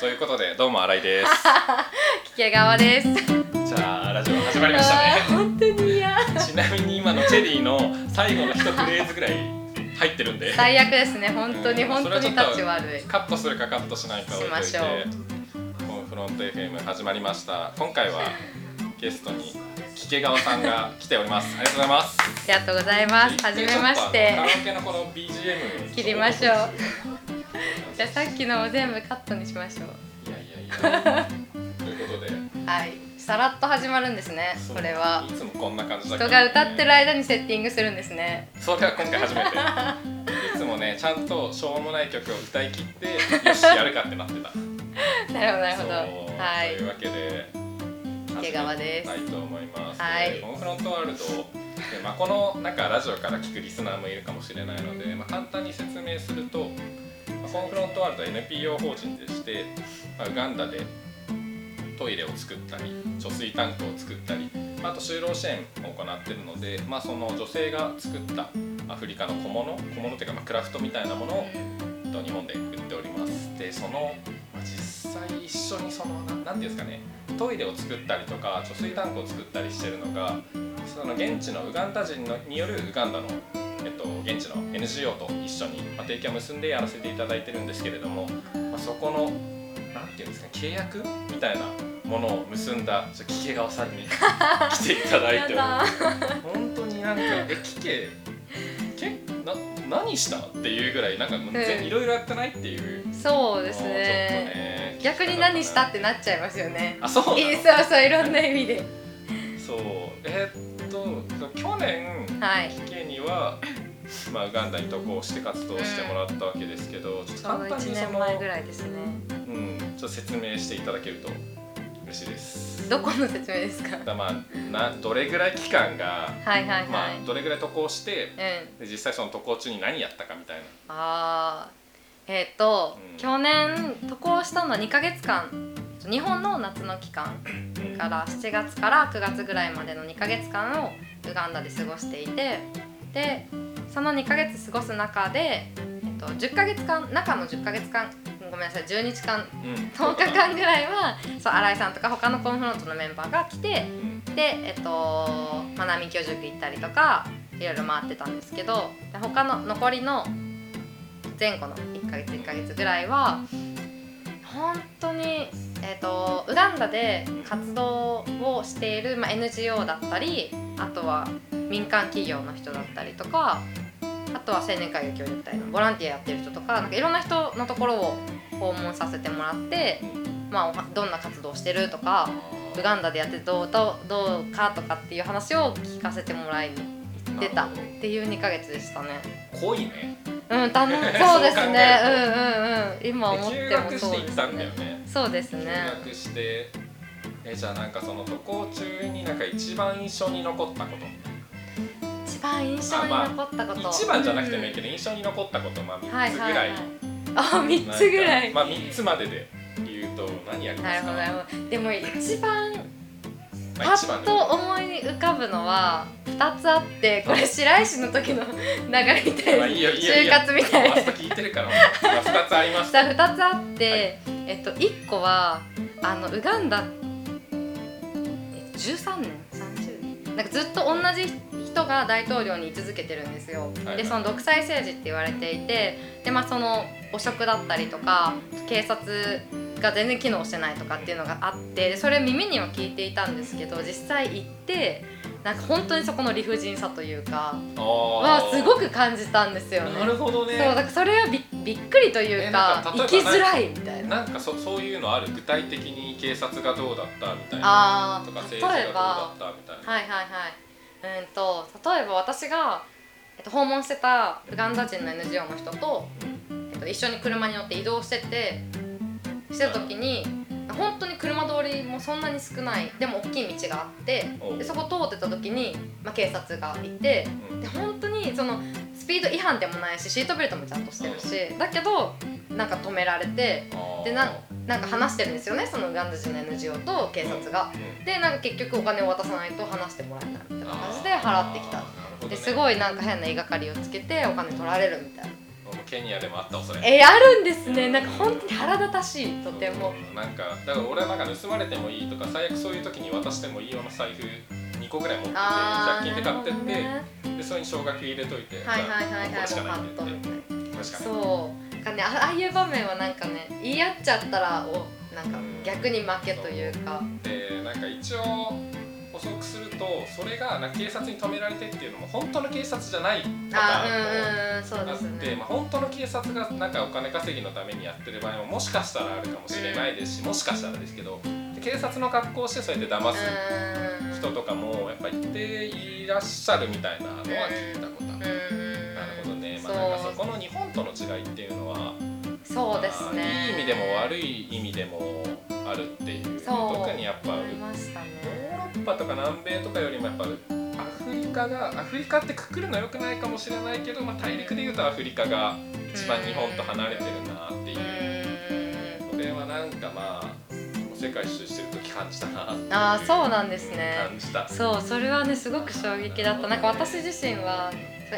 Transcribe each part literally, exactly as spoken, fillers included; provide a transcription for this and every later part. ということで、どうも新井です。聞け川です。じゃあラジオ始まりましたね。本当に嫌。ちなみに今のチェリーの最後の一フレーズぐらい入ってるんで最悪ですね、本当に、うん、本当にタッチ悪い。カットするかカットしないか置いといて、しましょう。フロント エフエム 始まりました。今回はゲストに聞け川さんが来ております。ありがとうございます。ありがとうございます。はじめまして。カラオケのこの ビージーエム 切りましょう。じゃあさっきのを全部カットにしましょう。いやいやいやということで、はい、さらっと始まるんですね。これはいつもこんな感じだけど、ね、人が歌ってる間にセッティングするんですね。それは今回初めていつもね、ちゃんとしょうもない曲を歌い切ってよしやるかってなってたなるほどなるほど、はい、というわけで池川です。始めたいと思います、はい、オンフロントワールドで、まあ、このなんかラジオから聞くリスナーもいるかもしれないので、まあ、簡単に説明すると、コンフロントワールドは エヌピーオー 法人でして、まあ、ウガンダでトイレを作ったり、貯水タンクを作ったり、あと就労支援を行っているので、まあ、その女性が作ったアフリカの小物、小物というかまあクラフトみたいなものを日本で売っております。で、その、まあ、実際一緒にそのなんていうんですかね、トイレを作ったりとか貯水タンクを作ったりしているのが、その現地のウガンダ人のによるウガンダのえっと、現地の エヌジーオー と一緒に、まあ、提携を結んでやらせていただいてるんですけれども、まあ、そこのなんていうんですか、契約みたいなものを結んだ聞け川さんに来ていただいて本当になんかえ聞けけな何したっていうぐらいなんか全いろいろやってないっていう、うん、そうです ね, ね逆に何したってなっちゃいますよね。あ、そうなの。いい、そうそう、いろんな意味でそう、えー、っと去年聞けには、はい、まあ、ウガンダに渡航して活動してもらったわけですけど、ちょっと簡単にそのいちねんまえぐらいですね、うん、ちょっと説明していただけると嬉しいです。どこの説明ですか？だ、まあ、などれぐらい期間が、はいはいはい、まあ、どれぐらい渡航して、うん、で実際その渡航中に何やったかみたいな。あー、えーと、うん、去年渡航したのはにかげつかん、日本の夏の期間からしちがつからくがつぐらいまでのにかげつかんをウガンダで過ごしていて、でそのにかげつ過ごす中で、えっと、じゅっかげつかん、中のじゅっかげつかん、ごめんなさい、じゅうにちかん、うん、とおかかんぐらいは、そう、新井さんとか他のコンフロントのメンバーが来て、うん、で、えっと、まあ、難民教塾行ったりとかいろいろ回ってたんですけど、で他の残りの前後のいっかげついっかげつぐらいは本当に、えっと、ウガンダで活動をしている、まあ、エヌジーオー だったり、あとは民間企業の人だったりとか、あとは青年海外協力隊のボランティアやってる人と か, なんかいろんな人のところを訪問させてもらって、まあ、どんな活動してるとか、ウガンダでやってど う, ど, うどうかとかっていう話を聞かせてもらいに行ってたっていうにかげつでしたね。濃いね。うん、たのそうですねう, うんうんうん、今思ってもそうですね。休学して行ったんだよね。そうですね、休学して。え、じゃあなんかその渡航中になんか一番印象に残ったこと、一番印象に残ったこと、まあ、一番じゃなくてもいいけど、うん、印象に残ったこと、まあ、みっつぐらい、はいはいはい、あ、みっつぐらい、まあ、みっつまでで言うと何やりますか？なるほどなるほど。でも一番パッと思い浮かぶのはふたつあって、これ白石の時の流れみたいな、就活みたいな、まあ、聞いてるから、まあ、ふたつありました。ふたつあって、はい、えっと、いっこはあのウガンダじゅうさんねんさんじゅうねんなんかずっと同じ人が大統領に居続けてるんですよ。で、その独裁政治って言われていて、で、まあ、その汚職だったりとか警察が全然機能してないとかっていうのがあって、それ耳には聞いていたんですけど、実際行ってなんか本当にそこの理不尽さというかはすごく感じたんですよね。なるほどね。そう、だからそれは び, びっくりというか、生きづらいみたいな、なんか そ, そういうのある？具体的に警察がどうだったみたいなとか、政治がどうだったみたいな。はいはいはい、うん、と例えば私が、えっと、訪問してたウガンダ人の エヌジーオー の人と、えっと、一緒に車に乗って移動しててしてた時に、本当に車通りもそんなに少ない、でも大きい道があって、でそこ通ってた時に、まあ、警察がいて、で本当にそのスピード違反でもないし、シートベルトもちゃんとしてるしだけどなんか止められて、で な, なんか話してるんですよね、そのウガンダ人の エヌジーオー と警察が。でなんか結局お金を渡さないと話してもらえないみたいな感じで払ってきた、ね、ですごいなんか変な言いがかりをつけてお金取られるみたいなもケニアでもあった恐れ。えー、あるんですね。なんか本当に腹立たしい、とても。なんかだから俺はなんか盗まれてもいいとか、最悪そういう時に渡してもいいような財布にこぐらい持ってて、ひゃく均で買ってって、ね、でそれに奨学入れといて、はいはいはいはい、これしかないって言って、これしかない。そう。なんかね、ああいう場面はなんかね、言い合っちゃったらおなんか逆に負けというか。でなんか一応。補足すると、それがなんか警察に止められてっていうのも本当の警察じゃないパターンもあって、まあ、本当の警察がなんかお金稼ぎのためにやってる場合ももしかしたらあるかもしれないですし、もしかしたらですけど、警察の格好をしてそうやって騙す人とかもやっぱりいていらっしゃるみたいなのは聞いたことある。なるほどね。まあ、なんかそこの日本との違いっていうのは、そうですね、まあ、いい意味でも悪い意味でもあるっていう。特にやっぱりヨーロッパとか南米とかよりもやっぱアフリカが、アフリカってくくるの良くないかもしれないけど、まあ、大陸でいうとアフリカが一番日本と離れてるなっていう、これはなんかまあ世界一周してる時感じたな。ああ、そうなんですね。感じた。そう、それはねすごく衝撃だった。なんか私自身は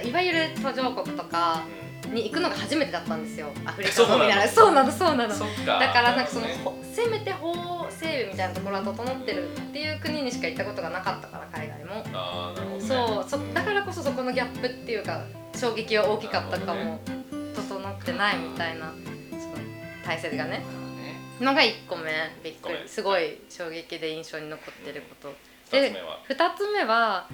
いわゆる途上国とかに行くのが初めてだったんですよ、アフリカのみたいな。そうなの、そうなの。だからなんかその、ね、せめて法整備みたいなところは整ってるっていう国にしか行ったことがなかったから、海外も。あ、なるほど、ね、そう、そだからこそそこのギャップっていうか衝撃は大きかったかも、ね、整ってないみたいな体制がね、のがいっこめ、びっくり、すごい衝撃で印象に残ってること、うん、でふたつめは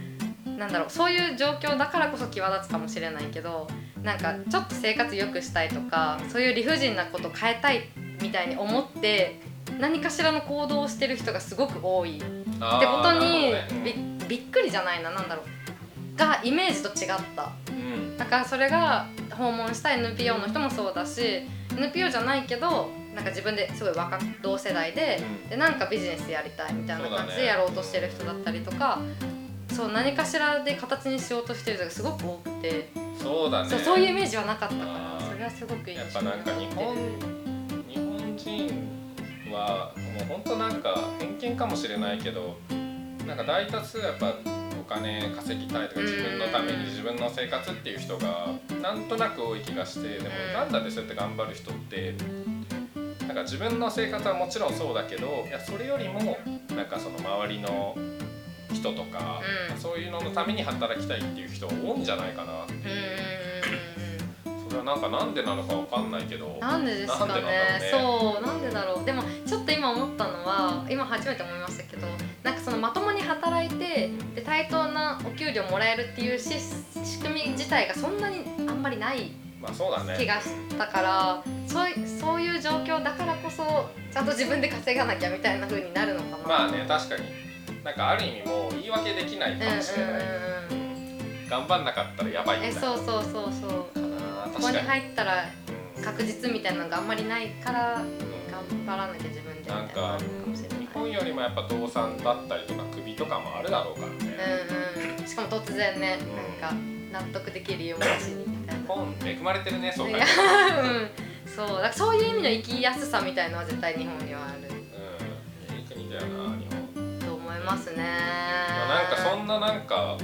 なんだろう、そういう状況だからこそ際立つかもしれないけど、なんかちょっと生活良くしたいとか、そういう理不尽なこと変えたいみたいに思って何かしらの行動をしてる人がすごく多いってことに、び、びっくりじゃないな、なんだろう、がイメージと違った、うん、だからそれが訪問した エヌピーオー の人もそうだし、 エヌピーオー じゃないけどなんか自分ですごい若同世代 で,、うん、でなんかビジネスやりたいみたいな感じでやろうとしてる人だったりとか、そう、ね、そう、何かしらで形にしようとしてる人がすごく多くて、そうだね、そう、そういうイメージはなかったから、それはすごく印象に残ってる。やっぱなんか日本、日本人はもう本当なんか偏見かもしれないけど、なんか大多数やっぱお金稼ぎたいとか自分のために自分の生活っていう人がなんとなく多い気がして、でもなんだでそうやって頑張る人って、なんか自分の生活はもちろんそうだけど、いやそれよりもなんかその周りの人とか、うん、そういうののために働きたいっていう人多いんじゃないかなっていう。それはなんかなんでなのかわかんないけど、なんでですかね。そう、なんでだろう。でもちょっと今思ったのは、今初めて思いましたけど、なんかそのまともに働いてで対等なお給料もらえるっていうし仕組み自体がそんなにあんまりない気がしたから、まあそうだね、そう、そういう状況だからこそちゃんと自分で稼がなきゃみたいな風になるのかな。まあね、確かに。なんかある意味もう言い訳できないかもしれない、うん、頑張んなかったらやばいみたいな。え、そうそうそうそうかな。ここに入ったら確実みたいなのがあんまりないから、うん、頑張らなきゃ自分でみたいなのがあるかもしれない。日本よりもやっぱ動産だったりとか首とかもあるだろうからね、うんうん、しかも突然ね、うん、なんか納得できる理由もなしにみたいな。日本恵まれてるね、そうか、ね、うん、そう、だからそういう意味の生きやすさみたいのは絶対日本にはある。うん、いい国だよな日本ますね。なんかそんななんか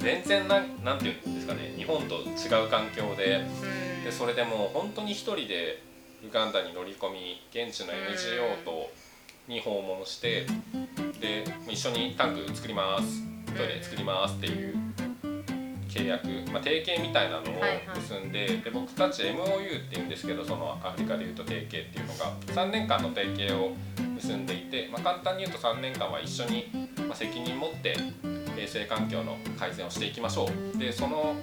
全然な ん, なんていうんですかね、日本と違う環境で、うん、でそれでもう本当に一人でウガンダに乗り込み、現地の エヌジーオー とに訪問して、うん、で一緒にタンク作ります、トイレ作りますっていう契約、まあ、提携みたいなのを結んで、はいはい、で僕たち エムオーユー っていうんですけど、そのアフリカでいうと提携っていうのがさんねんかんの提携を結んでいて、まあ、簡単に言うとさんねんかんは一緒に責任持って衛生環境の改善をしていきましょう。でその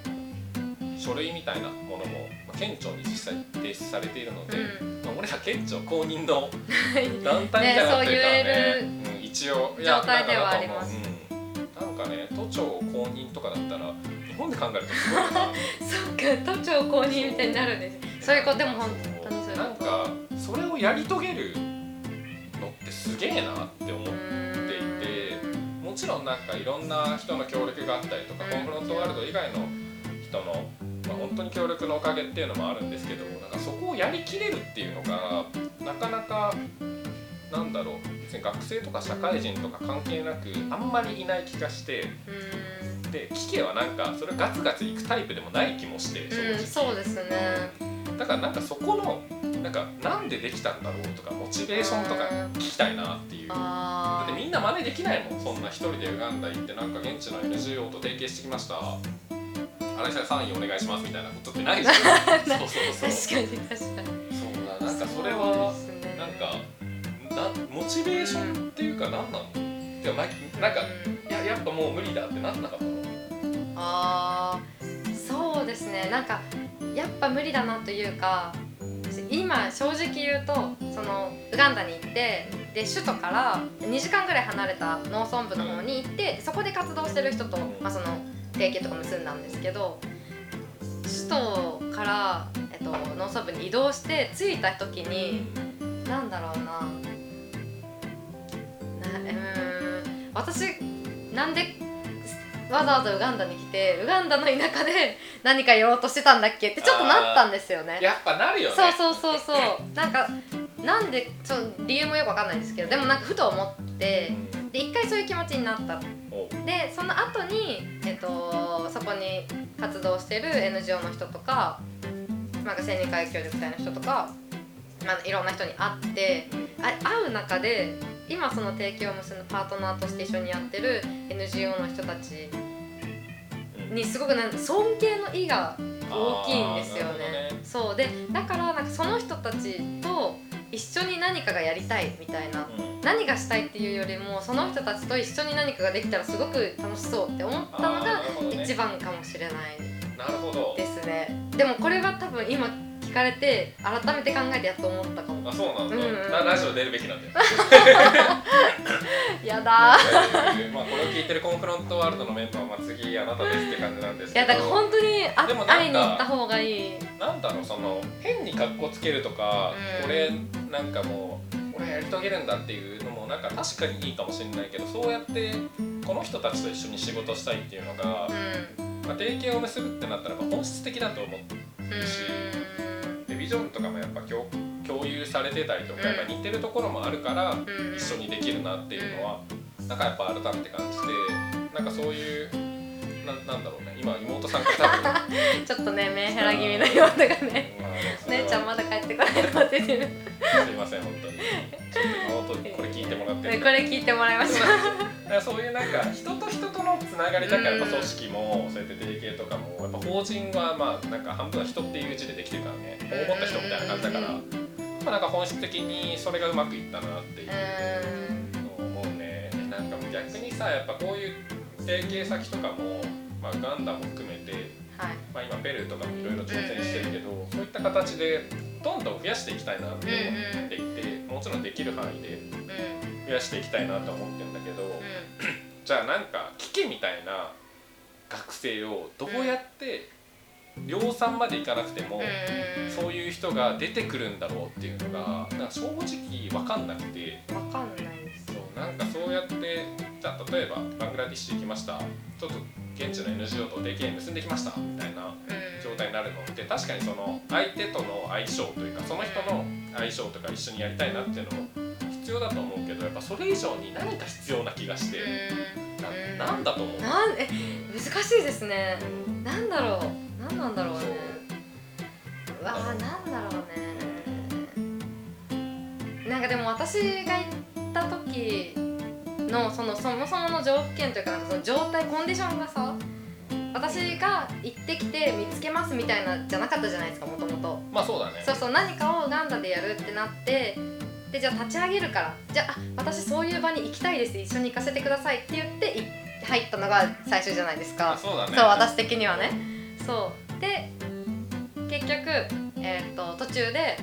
書類みたいなものも県庁に実際提出されているので、うんまあ、俺ら県庁公認の団体みたいなっていうからね、ね、そう言える、うん、一応状態ではあります。なんかね、都庁公認とかだったら日本で考えるとすごいな。そうか、都庁公認みたいになるんですよ。そういうことでも本当にそういうこと。なんかそれをやり遂げるのってすげえなって思っていて、もちろんなんかいろんな人の協力があったりとか、コンフロントワールド以外の人の、まあ、本当に協力のおかげっていうのもあるんですけど、なんかそこをやりきれるっていうのがなかなか、なんだろう、別に学生とか社会人とか関係なくあんまりいない気がして、でキケはなんかそれガツガツいくタイプでもない気もして、うん、そうですね。だからなんかそこのなんかなんでできたんだろうとかモチベーションとか聞きたいなっていう。だってみんな真似できないもん。そんな一人でウガンダ行ってなんか現地の エヌジーオー と提携してきました。荒井さんサインお願いしますみたいなことってないじゃん。そうそうそう。確かに確かに。そうだなんかそれはなんかなモチベーションっていうかなんなの。でもなんかいややっぱもう無理だってなったかも。ああそうですね。なんかやっぱ無理だなというか。今正直言うとそのウガンダに行ってで首都からにじかんぐらい離れた農村部の方に行ってそこで活動してる人と、まあ、その提携とか結んだんですけど首都から、えっと、農村部に移動して着いた時に何だろうななうーん私なんでわざわざウガンダに来てウガンダの田舎で何かやろうとしてたんだっけってちょっとなったんですよね。やっぱなるよね。そうそうそうそうなんかなんでちょ理由もよくわかんないんですけどでもなんかふと思ってで一回そういう気持ちになったでその後に、えっと、そこに活動してる エヌジーオー の人とかなんか青年会協力隊の人とか、まあ、いろんな人に会ってあ会う中で今その提供を結ぶパートナーとして一緒にやってる エヌジーオー の人たちにすごくなん尊敬の意が大きいんですよ ね, ねそうでだからなんかその人たちと一緒に何かがやりたいみたいな、うん、何がしたいっていうよりもその人たちと一緒に何かができたらすごく楽しそうって思ったのが一番かもしれないですね。でもこれは多分今聞かれて改めて考えてやっと思ったかも。あ、そうなんだ、うんうん、ラジオ出るべきなんだよやだーまあこれを聞いてるコンフロントワールドのメンバーは次あなたですって感じなんですけどいやだから本当に会いに行った方がいい。なんだろうその変に格好つけるとか、うん、俺なんかもう俺やり遂げるんだっていうのもなんか確かにいいかもしれないけどそうやってこの人たちと一緒に仕事したいっていうのが、うんまあ、提携を結ぶってなったら本質的だと思うし、うんビジョンとかもやっぱ共有されてたりとか、うん、やっぱ似てるところもあるから一緒にできるなっていうのは、うん、なんかやっぱ改めて感じてなんかそういう な, なんだろうね今妹さんが多分ちょっとねメンヘラ気味の妹がね、まあ、姉ちゃんまだ帰ってこないと出てるすいません本当にちょっと妹これ聞いてもらってるこれ聞いてもらいましただそういうなんか人と人とのつながりだからやっぱ組織もそうやって提携とかもやっぱ法人はまあなんか半分は人っていう字でできてるからね思った人みたいな感じだからまあなんか本質的にそれがうまくいったなっていうのを思うね。なんか逆にさやっぱこういう提携先とかもまあウガンダも含めてまあ今ペルーとかもいろいろ挑戦してるけどそういった形でどんどん増やしていきたいなって思っていてもちろんできる範囲で増やしていきたいなと思ってるんだけど、うん、じゃあなんか危機みたいな学生をどうやって量産までいかなくても、うん、そういう人が出てくるんだろうっていうのがなんか正直分かんなくて分かんないです。そうなんかそうやってじゃあ例えばバングラディッシュ行きましたちょっと現地の エヌジーオー と提携結んできましたみたいな状態になるのって確かにその相手との相性というかその人の相性とか一緒にやりたいなっていうのを必要だと思うけどやっぱそれ以上に何か必要な気がして、うん、な, なんだと思うなんえ難しいですね。なんだろうなんなんだろうねうわーなんだろうねなんかでも私が行った時 の, そのそもそもの条件という か, なんかその状態コンディションがさ私が行ってきて見つけますみたいなじゃなかったじゃないですかもともと。まあそうだね。そうそう何かをウガンダでやるってなってでじゃあ立ち上げるからじゃあ私そういう場に行きたいです一緒に行かせてくださいって言って入ったのが最初じゃないですか。そうだね。そう私的にはねそうで結局、えー、と途中で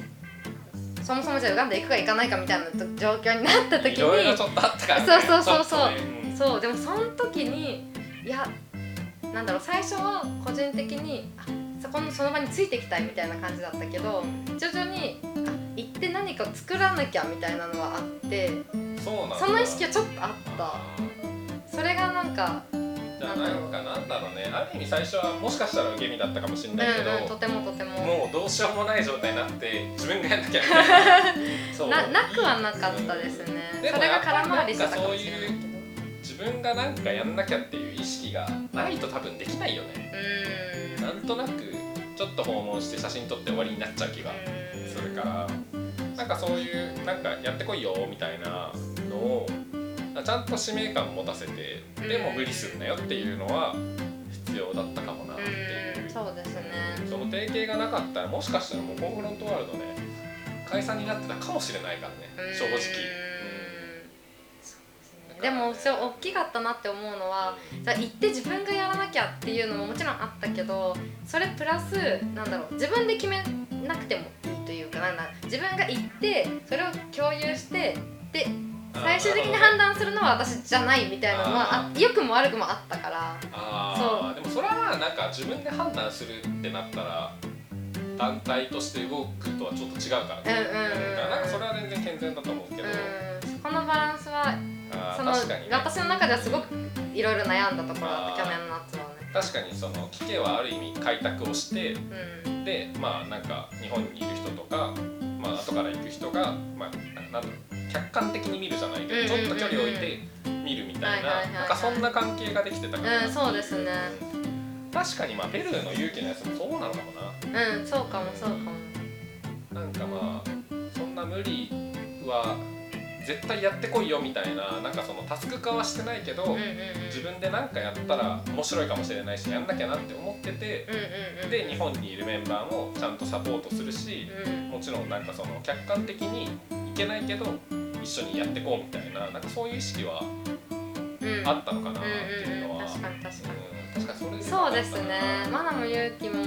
そもそもじゃあウガンダ行くか行かないかみたいな状況になった時にいろいろちょっとあったからね。そうそうそうそう、ね、そうでもその時にいやなんだろう最初は個人的にそこのその場についていきたいみたいな感じだったけど徐々に行って何か作らなきゃみたいなのはあってそうなんその意識はちょっとあったそれがなんかじゃあなんかなんだろうねある意味最初はもしかしたら受け身だったかもしれないけど、うんうん、とてもとてももうどうしようもない状態になって自分がやんなきゃみたいなそう な, なくはなかったですね、うん、それが空回りしたかもしれないけど自分がなんかやんなきゃっていう意識がないと多分できないよね。うんなんとなくちちょっと訪問して写真撮って終わりになっちゃう気がするから、なんかそういうなんかやってこいよみたいなのをちゃんと使命感を持たせて、でも無理するなよっていうのは必要だったかもなっていう。そうですね。その提携がなかったらもしかしたらもうコンフロントワールドね解散になってたかもしれないからね、正直。でもそれ大きかったなって思うのは、じゃあ行って自分がやらなきゃっていうのももちろんあったけど、それプラスなんだろう、自分で決めなくてもいいというか、なんだ自分が行ってそれを共有してで最終的に判断するのは私じゃないみたいなのは良くも悪くもあったから。あそう、でもそれはなんか自分で判断するってなったら団体として動くとはちょっと違うからね、うんうん、だからなんかそれは全然健全だと思うけど、うん、このバランスはその、ね、私の中ではすごくいろいろ悩んだところだった去年の夏はね。確かにそのキケはある意味開拓をして、うん、でまあなんか日本にいる人とか、まあ後から行く人がまあなんだろう、客観的に見るじゃないけど、うんうんうんうん、ちょっと距離を置いて見るみたいな、なんかそんな関係ができてたから、うん、そうですね。確かにまあペルーの勇気のやつもそうなのかもな。うん、そうかもそうかも。なんかまあそんな無理は絶対やってこいよみたいな、なんかそのタスク化はしてないけど、うんうんうん、自分でなんかやったら面白いかもしれないし、やんなきゃなって思ってて、うんうんうん、で日本にいるメンバーもちゃんとサポートするし、うん、もちろんなんかその客観的にいけないけど一緒にやってこうみたいな、なんかそういう意識はあったのかなっていうのは、うんうん、確かに確かに、うん、確かにそれでそうですね。マナもユウキも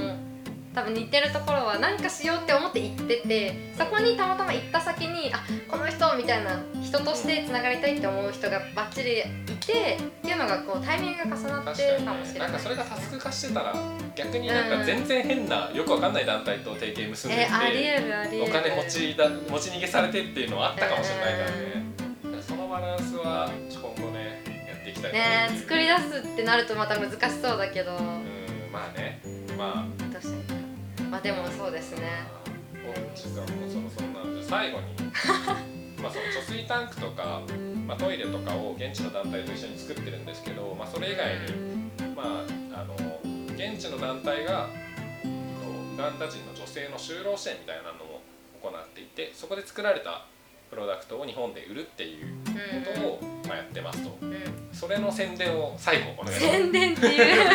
多分似てるところは、何かしようって思って行ってて、そこにたまたま行った先にあこの人みたいな、人としてつながりたいって思う人がバッチリいてっていうのがこうタイミングが重なってるかもしれない、ね、なんかそれがタスク化してたら逆になんか全然変な、うん、よくわかんない団体と提携結んできて、えー、ありえるありえる、お金持ちだ持ち逃げされてっていうのはあったかもしれないからね、うん、だからそのバランスは今後ねやっていきたいね。作り出すってなるとまた難しそうだけど、うんまあねまあどうしてまあでもそうですね。時間もそろそろなので最後にまあその貯水タンクとか、まあ、トイレとかを現地の団体と一緒に作ってるんですけど、まあ、それ以外に、まあ、あの現地の団体がウガンダ人の女性の就労支援みたいなのを行っていて、そこで作られたプロダクトを日本で売るっていうことをまあやってますと、うん、それの宣伝を最後お願いします。宣伝っていう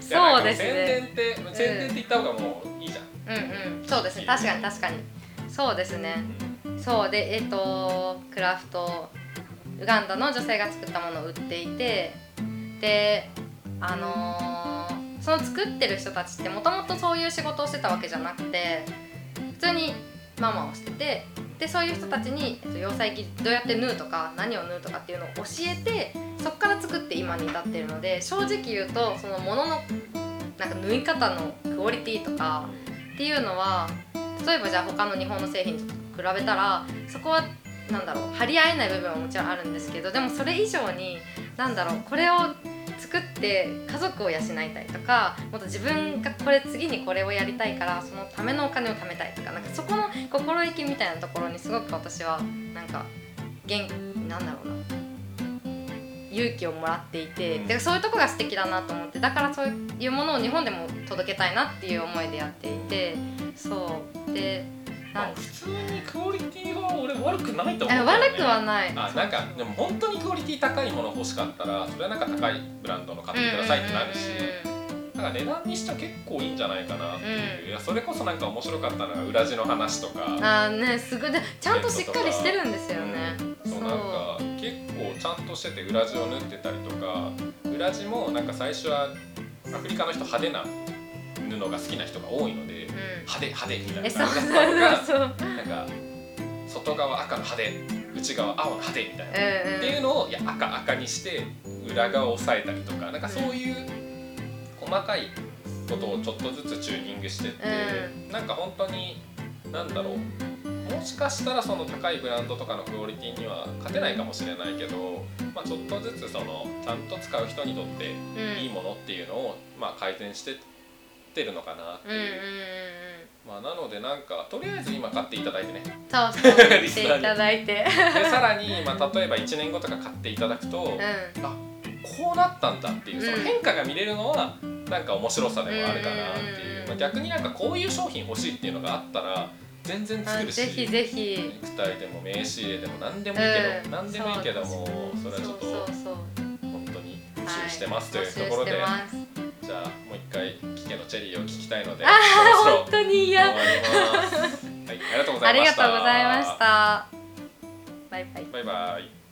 そうですね、宣伝って宣伝って言った方がもういいじゃん、うんうん、そうですね、確かに確かにそうですね、うん、そうでえっ、ー、とクラフトウガンダの女性が作ったものを売っていて、であのー、その作ってる人たちってもともとそういう仕事をしてたわけじゃなくて、普通にママをしてて、でそういう人たちに、えっと、洋裁機どうやって縫うとか何を縫うとかっていうのを教えて、そこから作って今に至っているので、正直言うとその物のなんか縫い方のクオリティとかっていうのは、例えばじゃあ他の日本の製品と比べたらそこはなんだろう張り合えない部分はもちろんあるんですけど、でもそれ以上になんだろう、これを作って家族を養いたいとか、もっと自分がこれ次にこれをやりたいからそのためのお金を貯めたいとか、なんかそこの心意気みたいなところにすごく私はなんか元気なんだろうな勇気をもらっていて、でそういうとこが素敵だなと思って、だからそういうものを日本でも届けたいなっていう思いでやっていて、そうでなんか普通にクオリティは俺悪くないと思う、ね、悪くはない。あなんかでも本当にクオリティ高いもの欲しかったら、それはなんか高いブランドの買ってくださいってなるし、だから値段にしては結構いいんじゃないかなっていう、うん、いやそれこそなんか面白かったのが裏地の話とか、あねすごいちゃんとしっかりしてるんですよね、うん、そうなんか結構ちゃんとしてて、裏地を縫ってたりとか、裏地もなんか最初はアフリカの人派手な布が好きな人が多いので、うん、派手派手みたいな感じだったのがなんか外側赤の派手、内側青の派手みたいな、うんうん、っていうのをいや赤赤にして裏側を押さえたりとか、なんかそういう細かいことをちょっとずつチューニングしてって、うん、なんか本当になんだろう、もしかしたらその高いブランドとかのクオリティには勝てないかもしれないけど、まあ、ちょっとずつそのちゃんと使う人にとっていいものっていうのをまあ改善してってるのかなっていう、うんうんうん、まあなのでなんかとりあえず今買っていただいてね、そうそう買っていただいてでさらに、まあ、例えばいちねんごとか買っていただくと、うん、あこうなったんだっていうその変化が見れるのはなんか面白さでもあるかなっていう、まあ、逆になんかこういう商品欲しいっていうのがあったら全然作るし、ぜひぜひネクタイでも名刺入れでも何でもいいけど、何でもいいけども、それはちょっと本当に募集してますというところで、じゃあもう一回キケのチェリーを聞きたいので、本当にいや、はい、ありがとうございました。ありがとうございました。バイバイ。バイバイ。